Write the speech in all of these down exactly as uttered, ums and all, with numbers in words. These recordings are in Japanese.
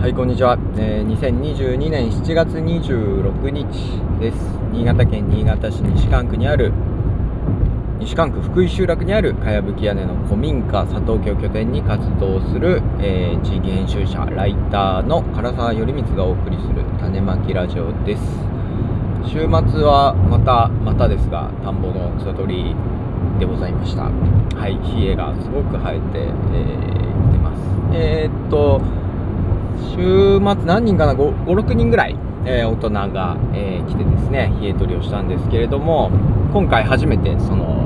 はい、こんにちは、えー、にせんにじゅうにねんしちがつにじゅうろくにちです。新潟県新潟市西蒲区にある西蒲区福井集落にあるかやぶき屋根の古民家佐藤家を拠点に活動する、えー、地域編集者ライターの唐沢頼光がお送りする種まきラジオです。週末はまたまたですが田んぼの草取りでございました。はい、ヒエがすごく生えて、えー、きてます。えー、っと週末何人かな ご、ろくにんぐらい、えー、大人が、えー、来てですね冷え取りをしたんですけれども、今回初めてその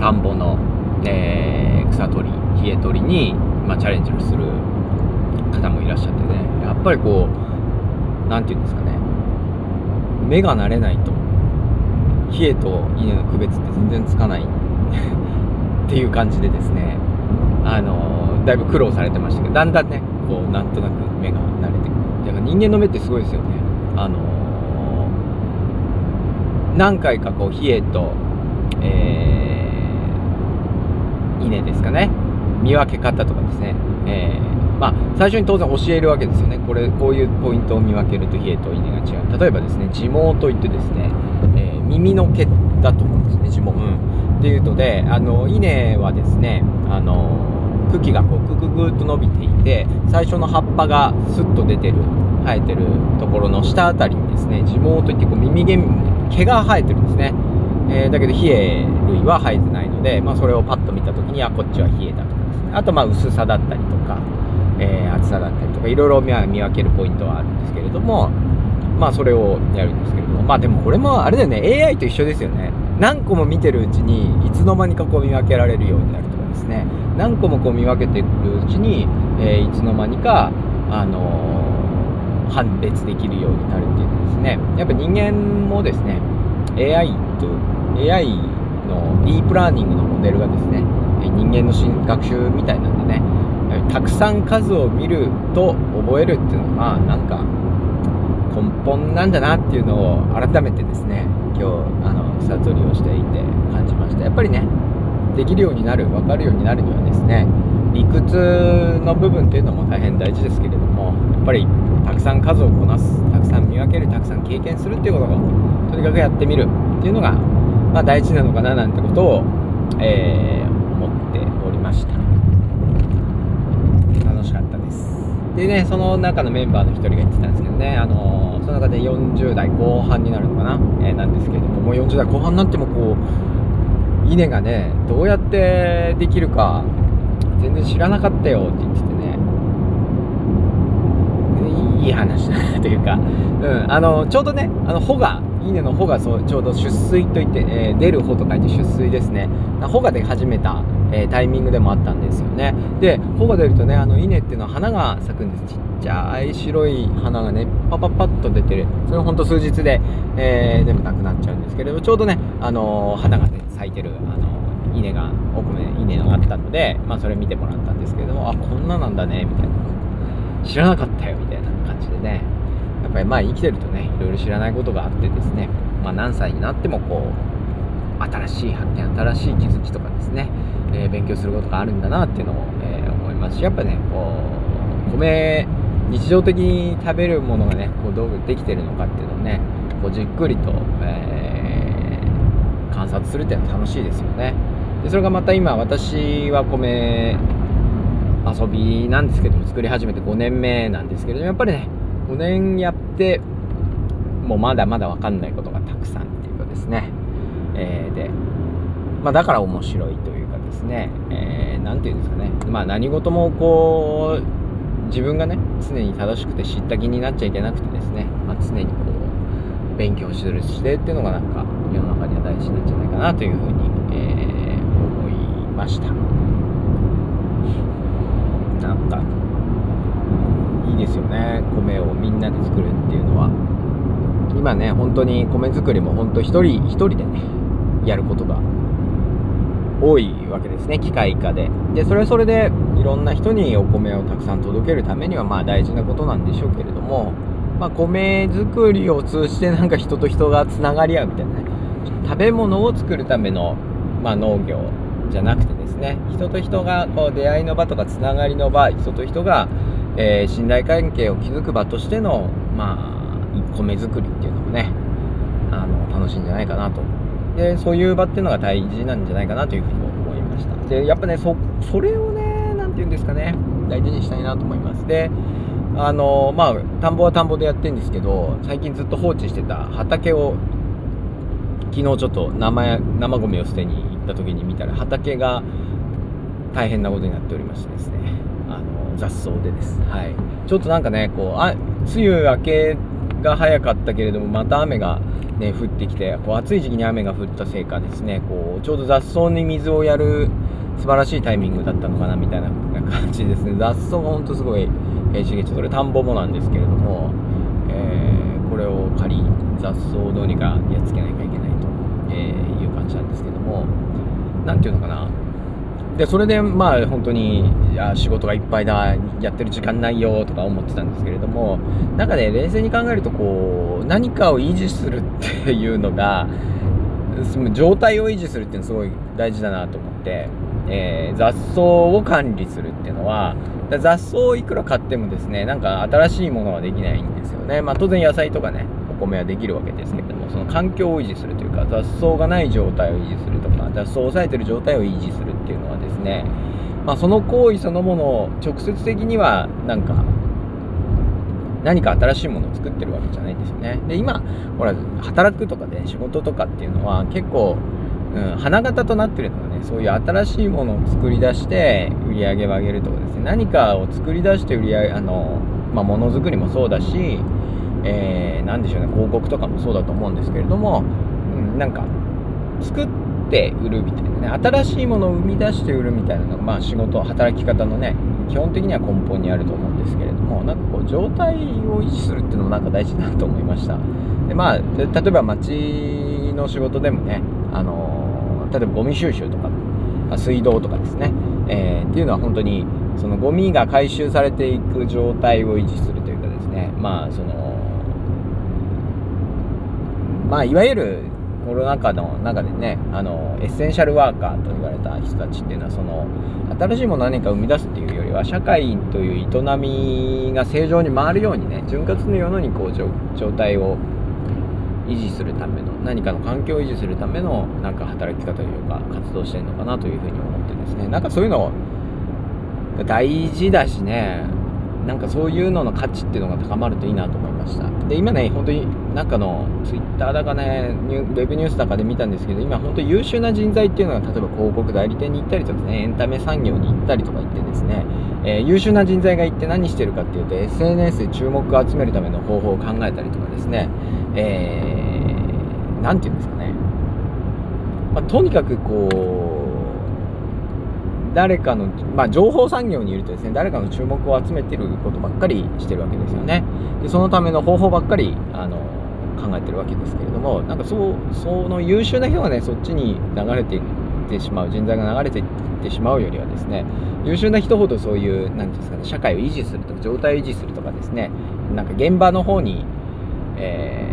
田んぼの、えー、草取り冷え取りに、まあ、チャレンジをする方もいらっしゃってね、やっぱりこうなんていうんですかね、目が慣れないと冷えと稲の区別って全然つかないっていう感じでですね、あのだいぶ苦労されてましたけど、だんだんねこうなんとなく目が慣れてくる。だから人間の目ってすごいですよね。あのー、何回かこうヒエと、えー、稲ですかね、見分け方とかですね、えー、まあ最初に当然教えるわけですよね。これこういうポイントを見分けるとヒエと稲が違う。例えばですね、地毛といってですね、えー、耳の毛だと思うんですね、地毛、うん、っていうとで、あの稲はですね、あのー茎がこうグググーっと伸びていて、最初の葉っぱがスッと出てる生えてるところの下あたりにですね、地毛といってこう耳毛が生えてるんですね、えー、だけどヒエ類は生えてないので、まあ、それをパッと見た時にあこっちはヒエだとかですね、あとまあ薄さだったりとか、えー、厚さだったりとかいろいろ見分けるポイントはあるんですけれども、まあそれをやるんですけれども、まあでもこれもあれだよね、 エーアイ と一緒ですよね。何個も見てるうちにいつの間にかこう見分けられるようになるとかですね、何個もこう見分けてるうちに、えー、いつの間にか、あのー、判別できるようになるっていうですね、やっぱ人間もですね エーアイ と エーアイ のディープラーニングのモデルがですね、人間の学習みたいなんでね、たくさん数を見ると覚えるっていうのは、まあなんか根本なんだなっていうのを改めてですね、今日あの草取りをしていて感じました。やっぱりね、できるようになる、分かるようになるにはですね、理屈の部分というのも大変大事ですけれども、やっぱりたくさん数をこなす、たくさん見分ける、たくさん経験するっていうことをとにかくやってみるっていうのが、まあ、大事なのかななんてことを、えー、思っておりました。楽しかったです。でね、その中のメンバーの一人が言ってたんですけどね、あのその中でよんじゅうだいこうはんになるのかな、えー、なんですけれども、もうよんじゅうだいこうはんになってもこう稲がねどうやってできるか全然知らなかったよって言っててね、いい話だなというか、うん、あのちょうどね、あの穂が稲の穂がそうちょうど出水といって、えー、出る穂と書いて出水ですね、穂が出始めた、えー、タイミングでもあったんですよね。で穂が出るとね、あの稲っていうのは花が咲くんです。ちっちゃい白い花がねパパパッと出てる。それほんと数日で、えー、でもなくなっちゃうんですけれど、ちょうどね、あのー、花が、ね、咲いてる、あのー、稲が奥まで稲があったので、まあ、それ見てもらったんですけれども、あこんななんだねみたいな、知らなかったよみたいな感じでね、やっぱりまあ生きてるとねいろいろ知らないことがあってですね、まあ、何歳になってもこう新しい発見、新しい気づきとかですね、えー、勉強することがあるんだなっていうのを、えー、思いますし、やっぱねこう米日常的に食べるものがねこうどうできてるのかっていうのをねこうじっくりと、えー、観察するっていうのは楽しいですよね。でそれがまた今私は米遊びなんですけども作り始めてごねんめなんですけれども、やっぱりねごねんやってもうまだまだ分かんないことがたくさんっていうかですね、えー、で、まあ、だから面白いというかですね、えー、なんていうんですかね、まあ、何事もこう自分がね常に正しくて知った気になっちゃいけなくてですね、まあ、常にこう勉強する姿勢っていうのがなんか世の中には大事なんじゃないかなというふうに、えー、思いました。なんかいいですよね、米をみんなで作るっていうのは。今ね本当に米作りも本当一人一人でねやることが多いわけですね、機械化で。でそれはそれでいろんな人にお米をたくさん届けるためにはまあ大事なことなんでしょうけれども、まあ、米作りを通じてなんか人と人がつながり合うみたいなね、食べ物を作るための、まあ、農業じゃなくてですね、人と人がこう出会いの場とかつながりの場、人と人がえー、信頼関係を築く場としての、まあ、米作りっていうのもね、あの楽しいんじゃないかなと。で、そういう場っていうのが大事なんじゃないかなというふうに思いました。で、やっぱね、そ、それをね、なんていうんですかね、大事にしたいなと思います。で、あのまあ田んぼは田んぼでやってるんですけど、最近ずっと放置してた畑を昨日ちょっと生、生ゴミを捨てに行った時に見たら、畑が大変なことになっておりましてですね、あの雑草でです、はい、ちょっとなんかね、こうあ梅雨明けが早かったけれども、また雨が、ね、降ってきて、こう暑い時期に雨が降ったせいかですね、こうちょうど雑草に水をやる素晴らしいタイミングだったのかなみたいな感じですね。雑草がほんとすごい茂って、それ田んぼもなんですけれども、えー、これを仮に雑草をどうにかやっつけないといけないと、えー、いう感じなんですけども、なんていうのかな。で、それでまあ本当に、いや仕事がいっぱいだ、やってる時間ないよとか思ってたんですけれども、なんかね、冷静に考えると、こう何かを維持するっていうのが、その状態を維持するっていうのはすごい大事だなと思って、えー、雑草を管理するっていうのは、雑草をいくら買ってもですね、なんか新しいものはできないんですよね。まあ当然野菜とかね、お米はできるわけですけれども、その環境を維持するというか、雑草がない状態を維持するとか、雑草を抑えてる状態を維持するっていうのはですね、まあ、その行為そのものを直接的にはなんか何か新しいものを作ってるわけじゃないんですよね。で、今ほら働くとかで、ね、仕事とかっていうのは結構、うん、花形となってるのがね、そういう新しいものを作り出して売り上げを上げるとかですね、何かを作り出して売り上げ、あの、まあ、ものづくりもそうだし、えー、なんでしょうね、広告とかもそうだと思うんですけれども、うん、なんか作って売るみたいなね、新しいものを生み出して売るみたいなのが、まあ、仕事、働き方のね、基本的には根本にあると思うんですけれども、なんかこう状態を維持するっていうのもなんか大事だなと思いました。で、まあ、例えば町の仕事でもね、あの例えばゴミ収集とか水道とかですね、えー、っていうのは本当にそのゴミが回収されていく状態を維持するというかですね、まあそのまあ、いわゆるコロナ禍の中でね、あのエッセンシャルワーカーと言われた人たちっていうのは、その新しいものを何か生み出すっていうよりは、社会という営みが正常に回るようにね、潤滑のようにこう状態を維持するための、何かの環境を維持するためのなんか働き方というか活動してるのかなというふうに思ってですね、なんかそういうの大事だしね、なんかそういうのの価値っていうのが高まるといいなと思いました。で、今ね、本当になんかのツイッターだかね、ニュウェブニュースだかで見たんですけど、今本当優秀な人材っていうのが、例えば広告代理店に行ったりとかですね、エンタメ産業に行ったりとか行ってですね、えー、優秀な人材が行って何してるかっていうと、 エスエヌエス で注目を集めるための方法を考えたりとかですね、えー、なんていうんですかね、まあ、とにかくこう誰かの、まあ、情報産業にいるとですね、誰かの注目を集めてることばっかりしてるわけですよね。で、そのための方法ばっかりあの考えてるわけですけれども、なんかそう、その優秀な人がね、そっちに流れていってしまう、人材が流れていってしまうよりはですね、優秀な人ほどそういう、なんていうんですかね、社会を維持するとか、状態を維持するとかですね、なんか現場の方に、え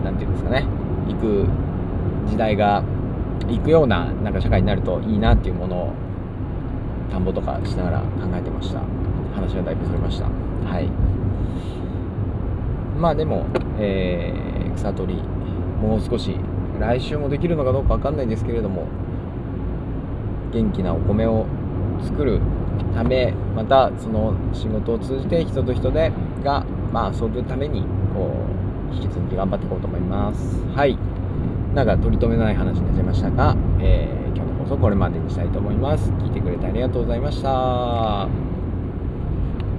ー、なんていうんですかね、行く時代が行くような、なんか社会になるといいなっていうものを、田んぼとかしながら考えてました。話がだいぶそれました。はい、まあでも、えー、草取りもう少し、来週もできるのかどうか分かんないんですけれども、元気なお米を作るため、またその仕事を通じて人と人でが、まあ、遊ぶためにこう引き続き頑張っていこうと思います。はい、なんか取り留めない話になっちゃいましたが、えー、今日の放送これまでにしたいと思います。聞いてくれてありがとうございました。